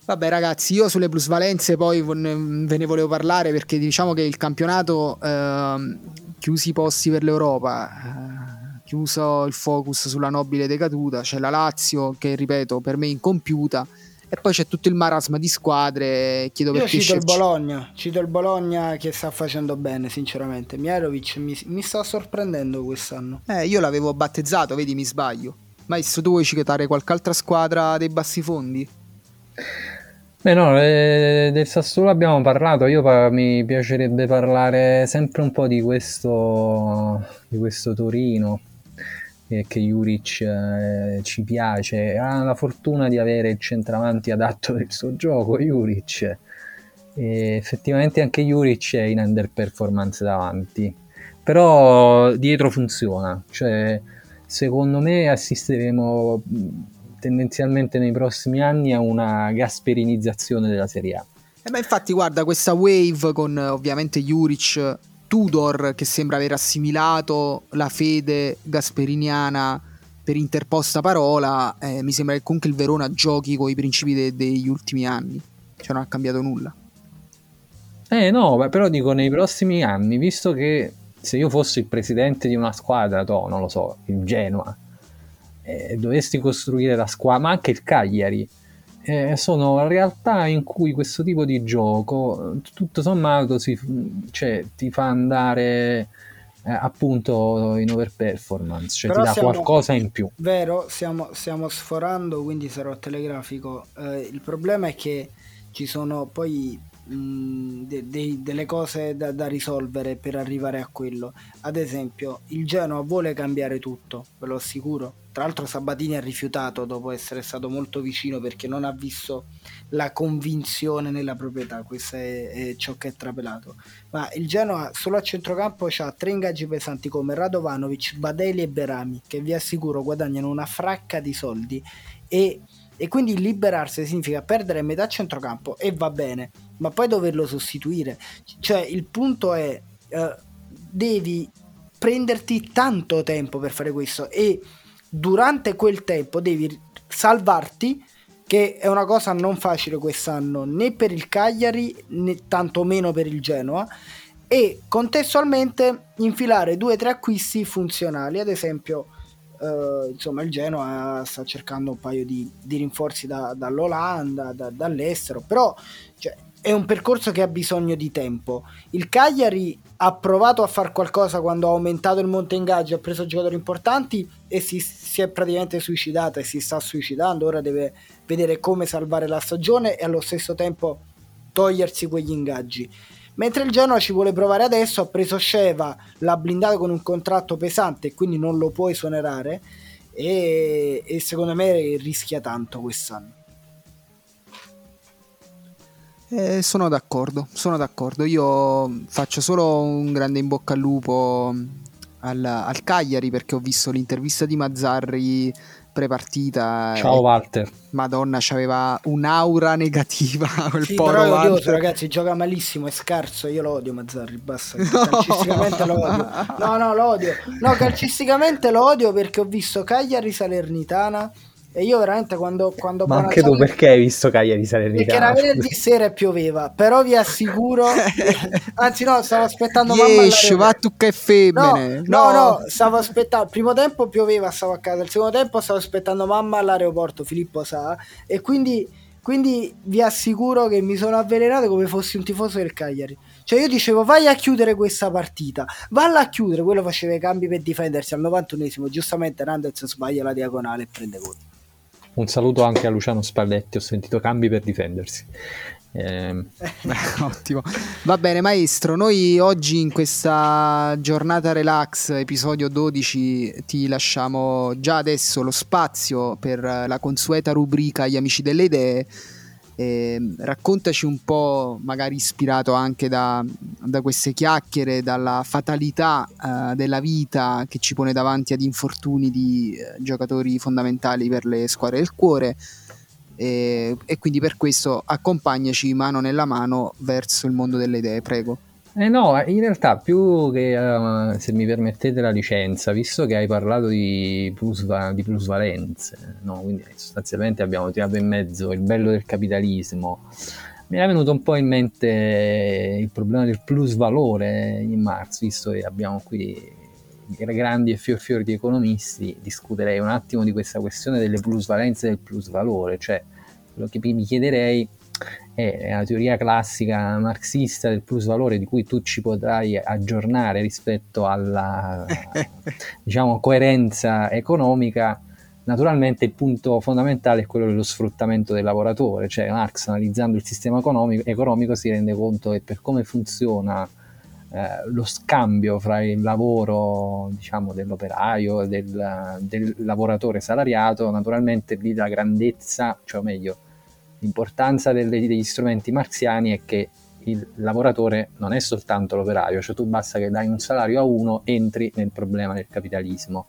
Vabbè ragazzi, io sulle plusvalenze poi ve ne volevo parlare, perché diciamo che il campionato, eh, chiusi i posti per l'Europa, eh, chiuso il focus sulla nobile decaduta, c'è la Lazio che ripeto per me incompiuta, e poi c'è tutto il marasma di squadre. Chiedo io, cito il Bologna, cito il Bologna che sta facendo bene sinceramente, Mihajlović mi, mi sta sorprendendo quest'anno. Eh, io l'avevo battezzato, vedi mi sbaglio. Ma tu vuoi citare qualche altra squadra dei bassifondi? Beh, no, eh, del Sassuolo abbiamo parlato. Io pa- mi piacerebbe parlare sempre un po' di questo, di questo Torino, eh, che Juric eh, ci piace. Ha la fortuna di avere il centravanti adatto per il suo gioco, Juric. E effettivamente anche Juric è in underperformance davanti, però dietro funziona. Cioè, secondo me assisteremo tendenzialmente nei prossimi anni a una gasperinizzazione della Serie A. E eh beh, infatti guarda, questa wave con ovviamente Juric, Tudor, che sembra aver assimilato la fede gasperiniana per interposta parola, eh, mi sembra che comunque il Verona giochi con i principi de- degli ultimi anni, cioè non ha cambiato nulla. Eh no, però dico nei prossimi anni, visto che se io fossi il presidente di una squadra, to, non lo so, il Genoa, Eh, dovresti costruire la squadra, ma anche il Cagliari, eh, sono realtà in cui questo tipo di gioco tutto sommato si, cioè, ti fa andare eh, appunto in overperformance, cioè però ti dà siamo, qualcosa in più. Vero, stiamo, stiamo sforando, quindi sarò telegrafico. Eh, il problema è che ci sono poi mh, de, de, delle cose da, da risolvere per arrivare a quello. Ad esempio, il Genoa vuole cambiare tutto, ve lo assicuro. Tra l'altro Sabatini ha rifiutato dopo essere stato molto vicino, perché non ha visto la convinzione nella proprietà, questo è, è ciò che è trapelato. Ma il Genoa solo a centrocampo ha tre ingaggi pesanti come Radovanovic, Badeli e Berami, che vi assicuro guadagnano una fracca di soldi, e, e quindi liberarsi significa perdere metà centrocampo, e va bene, ma poi doverlo sostituire. Cioè il punto è, eh, devi prenderti tanto tempo per fare questo, e durante quel tempo devi salvarti, che è una cosa non facile quest'anno, né per il Cagliari né tantomeno per il Genoa, e contestualmente infilare due o tre acquisti funzionali. Ad esempio, eh, insomma, il Genoa sta cercando un paio di, di rinforzi da, dall'Olanda, da, dall'estero, però cioè, è un percorso che ha bisogno di tempo. Il Cagliari ha provato a far qualcosa quando ha aumentato il monte ingaggi, ha preso giocatori importanti e si, si è praticamente suicidata e si sta suicidando. Ora deve vedere come salvare la stagione e allo stesso tempo togliersi quegli ingaggi, mentre il Genoa ci vuole provare adesso, ha preso Sheva, l'ha blindato con un contratto pesante, quindi non lo puoi esonerare, e, e secondo me rischia tanto quest'anno. Eh, sono d'accordo, sono d'accordo. Io faccio solo un grande in bocca al lupo al, al Cagliari, perché ho visto l'intervista di Mazzarri pre-partita. Ciao Walter. Madonna, c'aveva un'aura negativa quel sì, povero però odioso, ragazzi, gioca malissimo, è scarso, io lo odio Mazzarri, basta. No. Calcisticamente lo odio. No, no, lo odio. No, calcisticamente lo odio perché ho visto Cagliari Salernitana. E io veramente quando, quando ma anche tu perché hai visto Cagliari Salernitana? Perché era venerdì sera e pioveva, però vi assicuro anzi no, stavo aspettando yes, mamma yes, va tu che femmine no, no, no, no, stavo aspettando, primo tempo pioveva, stavo a casa, il secondo tempo stavo aspettando mamma all'aeroporto, Filippo sa, e quindi, quindi vi assicuro che mi sono avvelenato come fossi un tifoso del Cagliari. Cioè io dicevo vai a chiudere questa partita, valla a chiudere, quello faceva i cambi per difendersi al novantunesimo, giustamente Randers sbaglia la diagonale e prende gol. Un saluto anche a Luciano Spalletti, ho sentito cambi per difendersi. Eh... Ottimo. Va bene maestro, noi oggi in questa giornata relax, episodio dodici, ti lasciamo già adesso lo spazio per la consueta rubrica Gli Amici delle Idee. Eh, raccontaci un po', magari ispirato anche da, da queste chiacchiere, dalla fatalità eh, della vita che ci pone davanti ad infortuni di eh, giocatori fondamentali per le squadre del cuore, eh, e quindi per questo accompagnaci mano nella mano verso il mondo delle idee, prego. Eh no, in realtà più che uh, se mi permettete la licenza, visto che hai parlato di, plusva- di plusvalenze, no? Quindi sostanzialmente abbiamo tirato in mezzo il bello del capitalismo, mi era venuto un po' in mente il problema del plusvalore in Marx, visto che abbiamo qui grandi e fior fiori di economisti. Discuterei un attimo di questa questione delle plusvalenze e del plusvalore, cioè quello che mi chiederei è la teoria classica marxista del plusvalore, di cui tu ci potrai aggiornare rispetto alla diciamo coerenza economica, Naturalmente il punto fondamentale è quello dello sfruttamento del lavoratore, cioè Marx, analizzando il sistema economico, economico si rende conto che per come funziona eh, lo scambio fra il lavoro, diciamo, dell'operaio e del, del lavoratore salariato, naturalmente lì la grandezza, cioè o meglio l'importanza delle, degli strumenti marxiani è che il lavoratore non è soltanto l'operaio, cioè tu basta che dai un salario a uno, entri nel problema del capitalismo,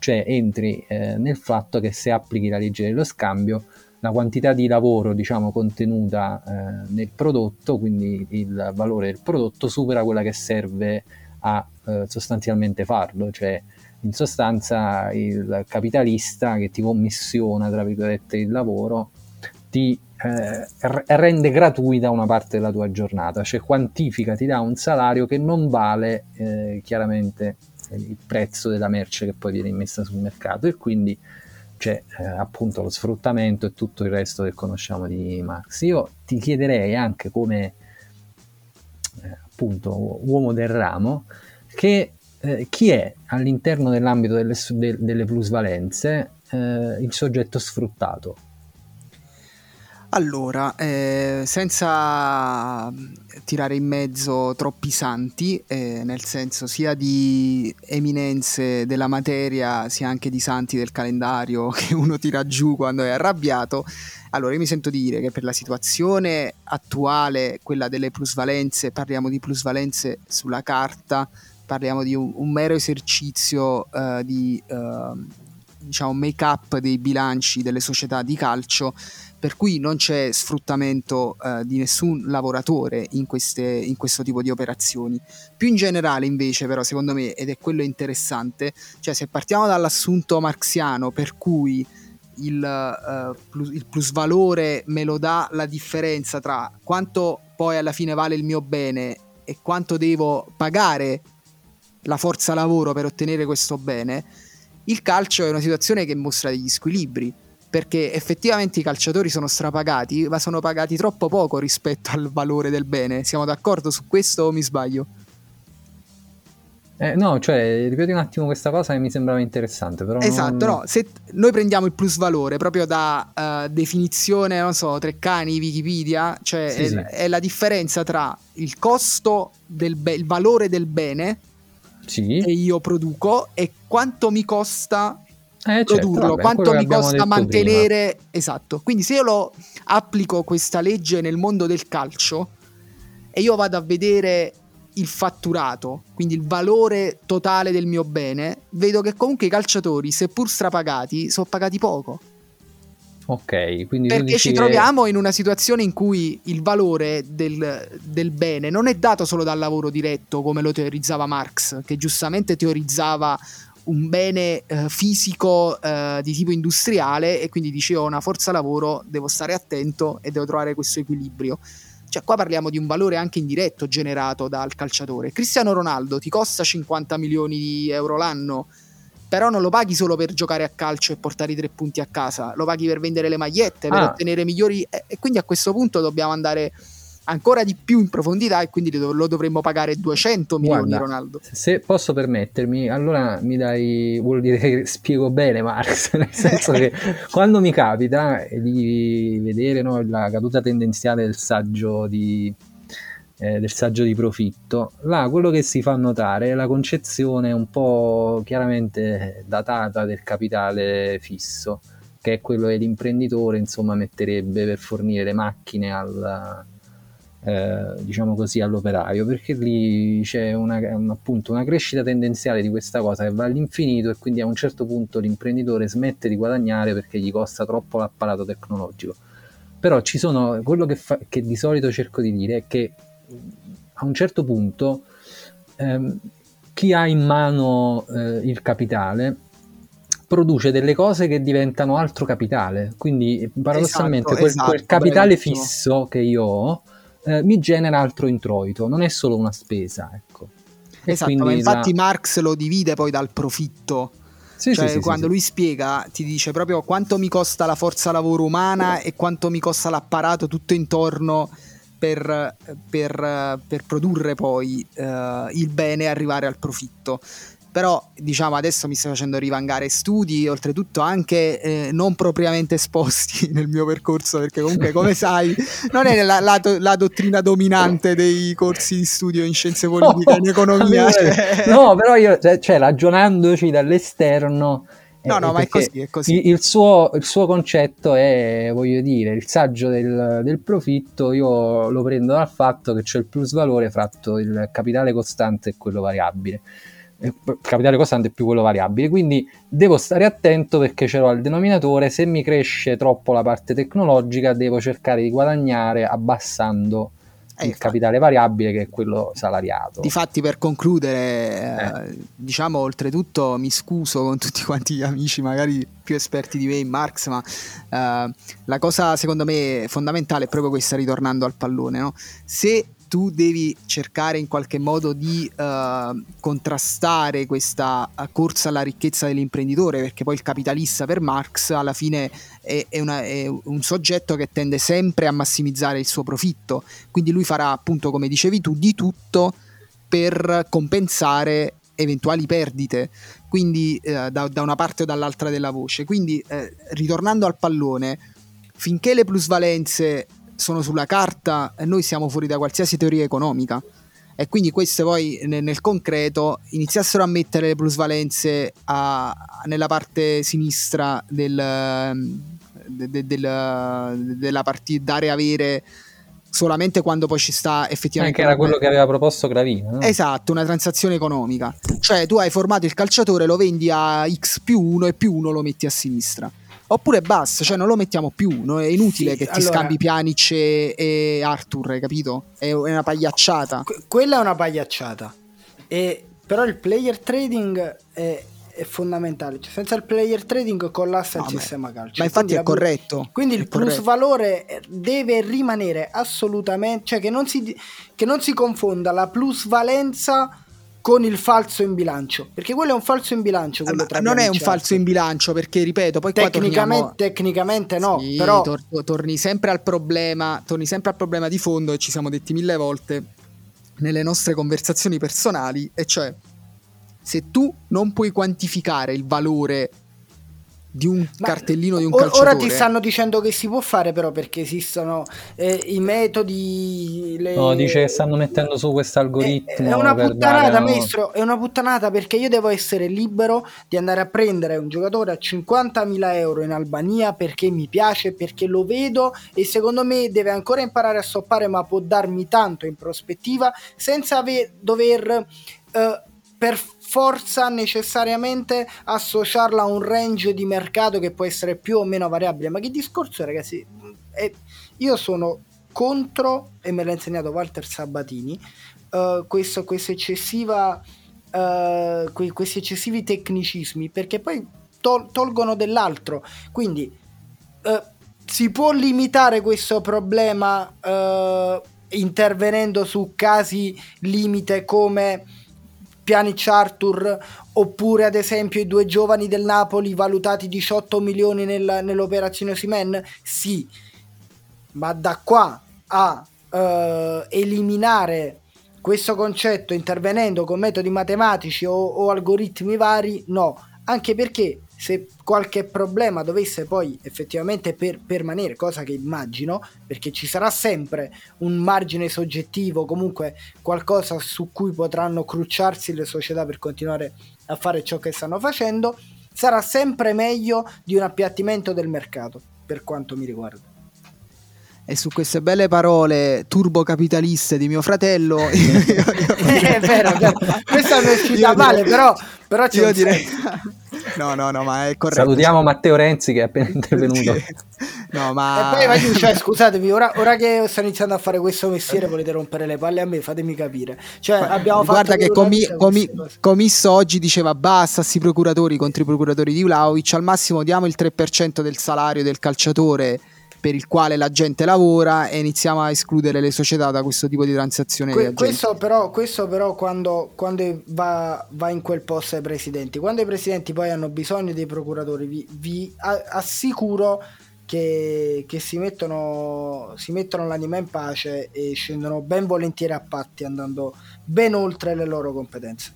cioè entri eh, nel fatto che se applichi la legge dello scambio la quantità di lavoro, diciamo, contenuta eh, nel prodotto, quindi il valore del prodotto, supera quella che serve a eh, sostanzialmente farlo, cioè in sostanza il capitalista che ti commissiona, tra virgolette, il lavoro ti eh, rende gratuita una parte della tua giornata, cioè quantifica, ti dà un salario che non vale eh, chiaramente il prezzo della merce che poi viene immessa sul mercato, e quindi c'è eh, appunto lo sfruttamento e tutto il resto che conosciamo di Marx. Io ti chiederei anche, come eh, appunto uomo del ramo, che eh, chi è all'interno dell'ambito delle, de, delle plusvalenze eh, il soggetto sfruttato? Allora, eh, senza tirare in mezzo troppi santi, eh, nel senso sia di eminenze della materia sia anche di santi del calendario che uno tira giù quando è arrabbiato, allora io mi sento dire che per la situazione attuale, quella delle plusvalenze, parliamo di plusvalenze sulla carta, parliamo di un, un mero esercizio eh, di eh, diciamo make up dei bilanci delle società di calcio, per cui non c'è sfruttamento eh, di nessun lavoratore in, queste, in questo tipo di operazioni. Più in generale invece, però, secondo me, ed è quello interessante, cioè se partiamo dall'assunto marxiano per cui il, eh, plus, il plusvalore me lo dà la differenza tra quanto poi alla fine vale il mio bene e quanto devo pagare la forza lavoro per ottenere questo bene, il calcio è una situazione che mostra degli squilibri, perché effettivamente i calciatori sono strapagati, ma sono pagati troppo poco rispetto al valore del bene. Siamo d'accordo su questo o mi sbaglio? Eh, no, cioè, ripeti un attimo questa cosa che mi sembrava interessante. Però esatto, non... no, se noi prendiamo il plusvalore proprio da uh, definizione, non so, Treccani, Wikipedia, cioè sì, è, sì. è la differenza tra il costo del be- il valore del bene sì. che io produco e quanto mi costa Eh, produrlo, certo, vabbè, quanto mi costa mantenere prima. Esatto, quindi se io lo applico questa legge nel mondo del calcio e io vado a vedere il fatturato, quindi il valore totale del mio bene, vedo che comunque i calciatori, seppur strapagati, sono pagati poco. Ok, quindi perché ci troviamo che... in una situazione in cui il valore del, del bene non è dato solo dal lavoro diretto, come lo teorizzava Marx, che giustamente teorizzava un bene eh, fisico eh, di tipo industriale, e quindi dicevo una forza lavoro, devo stare attento e devo trovare questo equilibrio. Cioè qua parliamo di un valore anche indiretto generato dal calciatore. Cristiano Ronaldo ti costa cinquanta milioni di euro l'anno, però non lo paghi solo per giocare a calcio e portare i tre punti a casa, lo paghi per vendere le magliette, per ah. ottenere migliori, e, e quindi a questo punto dobbiamo andare ancora di più in profondità, e quindi lo dovremmo pagare duecento milioni. Guarda, Ronaldo, se posso permettermi, allora mi dai, vuol dire che spiego bene Marx, nel senso che quando mi capita di vedere, no, la caduta tendenziale del saggio di eh, del saggio di profitto, là quello che si fa notare è la concezione un po' chiaramente datata del capitale fisso, che è quello che l'imprenditore, insomma, metterebbe per fornire le macchine al Eh, diciamo così all'operaio, perché lì c'è una, un, appunto una crescita tendenziale di questa cosa che va all'infinito, e quindi a un certo punto l'imprenditore smette di guadagnare perché gli costa troppo l'apparato tecnologico. Però ci sono, quello che, fa, che di solito cerco di dire è che a un certo punto ehm, chi ha in mano eh, il capitale produce delle cose che diventano altro capitale, quindi paradossalmente esatto, quel, esatto, quel capitale bellissimo. fisso che io ho Eh, mi genera altro introito, non è solo una spesa, ecco. E esatto, ma infatti la... Marx lo divide poi dal profitto, sì, cioè sì, quando sì, lui sì. spiega, ti dice proprio quanto mi costa la forza lavoro umana eh. e quanto mi costa l'apparato tutto intorno per, per, per produrre poi eh, il bene e arrivare al profitto. però diciamo adesso mi sto facendo rivangare studi, oltretutto anche eh, non propriamente esposti nel mio percorso, perché comunque come sai non è la, la, la dottrina dominante dei corsi di studio in scienze politiche, no, in economia, cioè... no, però io cioè ragionandoci dall'esterno, no eh, no ma è così, è così. Il, il, suo, il suo concetto è, voglio dire, il saggio del, del profitto io lo prendo dal fatto che c'è il plus valore fratto il capitale costante e quello variabile. Il capitale costante è più quello variabile, quindi devo stare attento perché ce l'ho al denominatore. Se mi cresce troppo la parte tecnologica devo cercare di guadagnare abbassando eh, il capitale variabile, che è quello salariato. Difatti, per concludere eh. Eh, diciamo, oltretutto mi scuso con tutti quanti gli amici magari più esperti di me in Marx, ma eh, la cosa secondo me fondamentale è proprio questa, ritornando al pallone, no? Se tu devi cercare in qualche modo di uh, contrastare questa corsa alla ricchezza dell'imprenditore, perché poi il capitalista per Marx alla fine è, è, una, è un soggetto che tende sempre a massimizzare il suo profitto, quindi lui farà appunto, come dicevi tu, di tutto per compensare eventuali perdite, quindi uh, da, da una parte o dall'altra della voce. Quindi uh, ritornando al pallone, finché le plusvalenze sono sulla carta, noi siamo fuori da qualsiasi teoria economica, e quindi queste poi nel, nel concreto iniziassero a mettere le plusvalenze a, a, nella parte sinistra del, de, de, del, della partita, dare avere solamente quando poi ci sta effettivamente, anche era quello che aveva proposto Gravina, no? Esatto, una transazione economica, cioè tu hai formato il calciatore, lo vendi a X più uno e più uno lo metti a sinistra. Oppure basta, cioè non lo mettiamo più, no? È inutile, sì, che ti allora... scambi Pjanic e, e Arthur, capito? È, è una pagliacciata. Que- quella è una pagliacciata. E, però il player trading è, è fondamentale. Cioè, senza il player trading collassa no, il beh. sistema calcio. Ma infatti quindi è corretto. Quindi è il corretto. Plus valore deve rimanere assolutamente, cioè che non si, che non si confonda la plusvalenza con il falso in bilancio, perché quello è un falso in bilancio, quello tra non è un falso in bilancio, perché ripeto, poi tecnicamente, qua torniamo... tecnicamente no, sì, però tor- torni sempre al problema, torni sempre al problema di fondo, e ci siamo detti mille volte nelle nostre conversazioni personali, e cioè se tu non puoi quantificare il valore di un Ma cartellino di un or- calciatore. Ora ti stanno dicendo che si può fare, però, perché esistono eh, i metodi. Le... No, dice che stanno mettendo su questo algoritmo. È una puttanata, dare... maestro. È una puttanata, perché io devo essere libero di andare a prendere un giocatore a cinquantamila euro in Albania perché mi piace, perché lo vedo e secondo me deve ancora imparare a stoppare, ma può darmi tanto in prospettiva senza ave- dover. Eh, per forza necessariamente associarla a un range di mercato che può essere più o meno variabile. Ma che discorso, ragazzi? Eh, io sono contro, e me l'ha insegnato Walter Sabatini, eh, questo, questa eccessiva, eh, que- questi eccessivi tecnicismi, perché poi tol- tolgono dell'altro. Quindi eh, si può limitare questo problema eh, intervenendo su casi limite come Pjanic, Arthur, oppure ad esempio i due giovani del Napoli valutati diciotto milioni nel, nell'operazione Osimhen? Sì, ma da qua a eh, eliminare questo concetto intervenendo con metodi matematici o, o algoritmi vari, no, anche perché se qualche problema dovesse poi effettivamente per, permanere, cosa che immagino, perché ci sarà sempre un margine soggettivo, comunque qualcosa su cui potranno crucciarsi le società per continuare a fare ciò che stanno facendo, sarà sempre meglio di un appiattimento del mercato, per quanto mi riguarda. E su queste belle parole turbocapitaliste di mio fratello io, io, io, è vero, questa non è uscita male, però, però c'è io direi no no no ma è corretto. Salutiamo Matteo Renzi che è appena intervenuto. No, ma... e poi, cioè, scusatevi, ora, ora che sto iniziando a fare questo mestiere volete rompere le palle a me, fatemi capire, cioè, abbiamo guarda fatto che comi, comi, Commisso oggi diceva basta sti procuratori contro i procuratori di Vlahovic, al massimo diamo il tre per cento del salario del calciatore per il quale la gente lavora e iniziamo a escludere le società da questo tipo di transazione. Que- questo però, questo però quando, quando va, va in quel posto ai presidenti, quando i presidenti poi hanno bisogno dei procuratori, vi, vi a- assicuro che, che si mettono si mettono l'anima in pace e scendono ben volentieri a patti, andando ben oltre le loro competenze.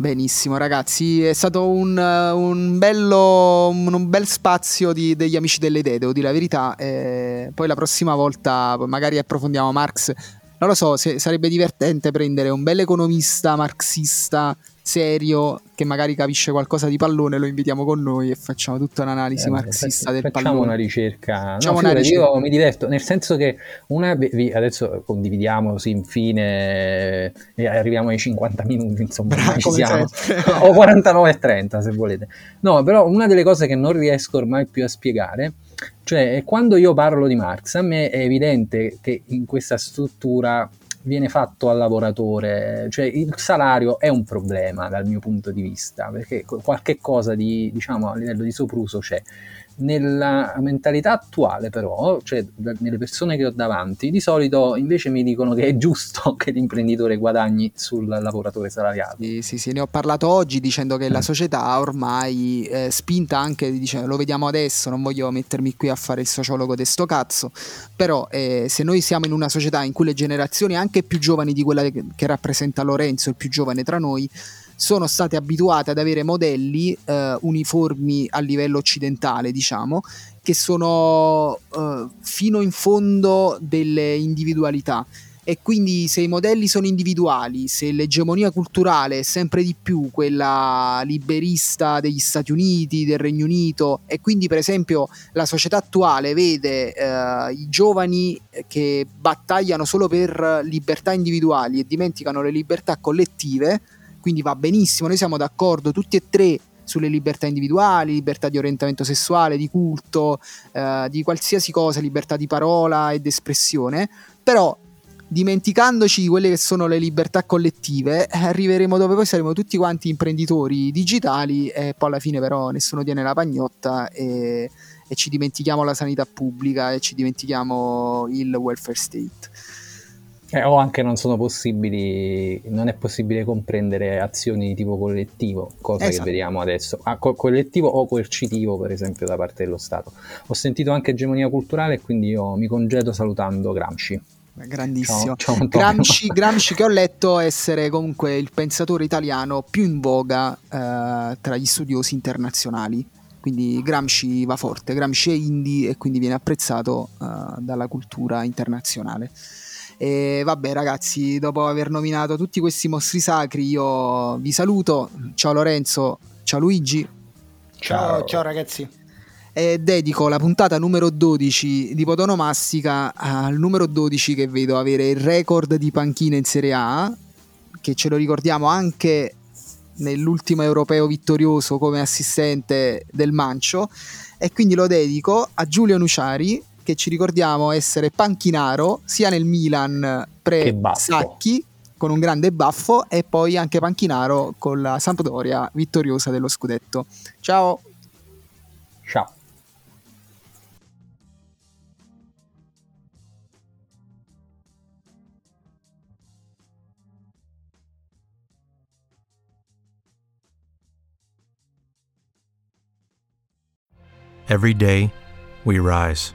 Benissimo ragazzi, è stato un, un, bello, un bel spazio di, degli amici delle idee, devo dire la verità, eh, poi la prossima volta magari approfondiamo Marx, non lo so, se, sarebbe divertente prendere un bel economista marxista serio che magari capisce qualcosa di pallone, lo invitiamo con noi e facciamo tutta un'analisi eh, marxista del pallone. Facciamo una ricerca. Facciamo no, una figura, ricerca. Io mi diverto, nel senso che una adesso condividiamo sin fine e arriviamo ai cinquanta minuti, insomma, Bra, ci siamo. O quarantanove e trenta se volete. No, però una delle cose che non riesco ormai più a spiegare, cioè quando io parlo di Marx, a me è evidente che in questa struttura viene fatto al lavoratore, cioè il salario è un problema dal mio punto di vista, perché qualche cosa di, diciamo, a livello di sopruso c'è. Nella mentalità attuale però, cioè nelle persone che ho davanti, di solito invece mi dicono che è giusto che l'imprenditore guadagni sul lavoratore salariato. Sì, sì, sì, ne ho parlato oggi dicendo che la società ormai eh, spinta anche, diciamo, lo vediamo adesso, non voglio mettermi qui a fare il sociologo de sto cazzo, però eh, se noi siamo in una società in cui le generazioni anche più giovani di quella che rappresenta Lorenzo, il più giovane tra noi, sono state abituate ad avere modelli eh, uniformi a livello occidentale, diciamo, che sono eh, fino in fondo delle individualità. E quindi se i modelli sono individuali, se l'egemonia culturale è sempre di più quella liberista degli Stati Uniti, del Regno Unito, e quindi per esempio la società attuale vede eh, i giovani che battagliano solo per libertà individuali e dimenticano le libertà collettive, quindi va benissimo, noi siamo d'accordo tutti e tre sulle libertà individuali, libertà di orientamento sessuale, di culto, eh, di qualsiasi cosa, libertà di parola ed espressione, però dimenticandoci di quelle che sono le libertà collettive arriveremo dove poi saremo tutti quanti imprenditori digitali e poi alla fine però nessuno tiene la pagnotta e, e ci dimentichiamo la sanità pubblica e ci dimentichiamo il welfare state. Eh, o anche non sono possibili, non è possibile comprendere azioni di tipo collettivo, cosa esatto. Che vediamo adesso, ah, co- collettivo o coercitivo per esempio da parte dello Stato. Ho sentito anche egemonia culturale, quindi io mi congedo salutando Gramsci. Grandissimo. Ciao, ciao Gramsci, Gramsci che ho letto essere comunque il pensatore italiano più in voga eh, tra gli studiosi internazionali, quindi Gramsci va forte, Gramsci è indie e quindi viene apprezzato eh, dalla cultura internazionale. E vabbè ragazzi, dopo aver nominato tutti questi mostri sacri io vi saluto, ciao Lorenzo, ciao Luigi, ciao, ciao ragazzi, e dedico la puntata numero dodici di Podonomastica al numero dodici che vedo avere il record di panchine in Serie A, che ce lo ricordiamo anche nell'ultimo europeo vittorioso come assistente del Mancio, e quindi lo dedico a Giulio Nuciari, che ci ricordiamo essere panchinaro sia nel Milan pre-Sacchi con un grande baffo e poi anche panchinaro con la Sampdoria vittoriosa dello scudetto. Ciao! Ciao! Every day we rise,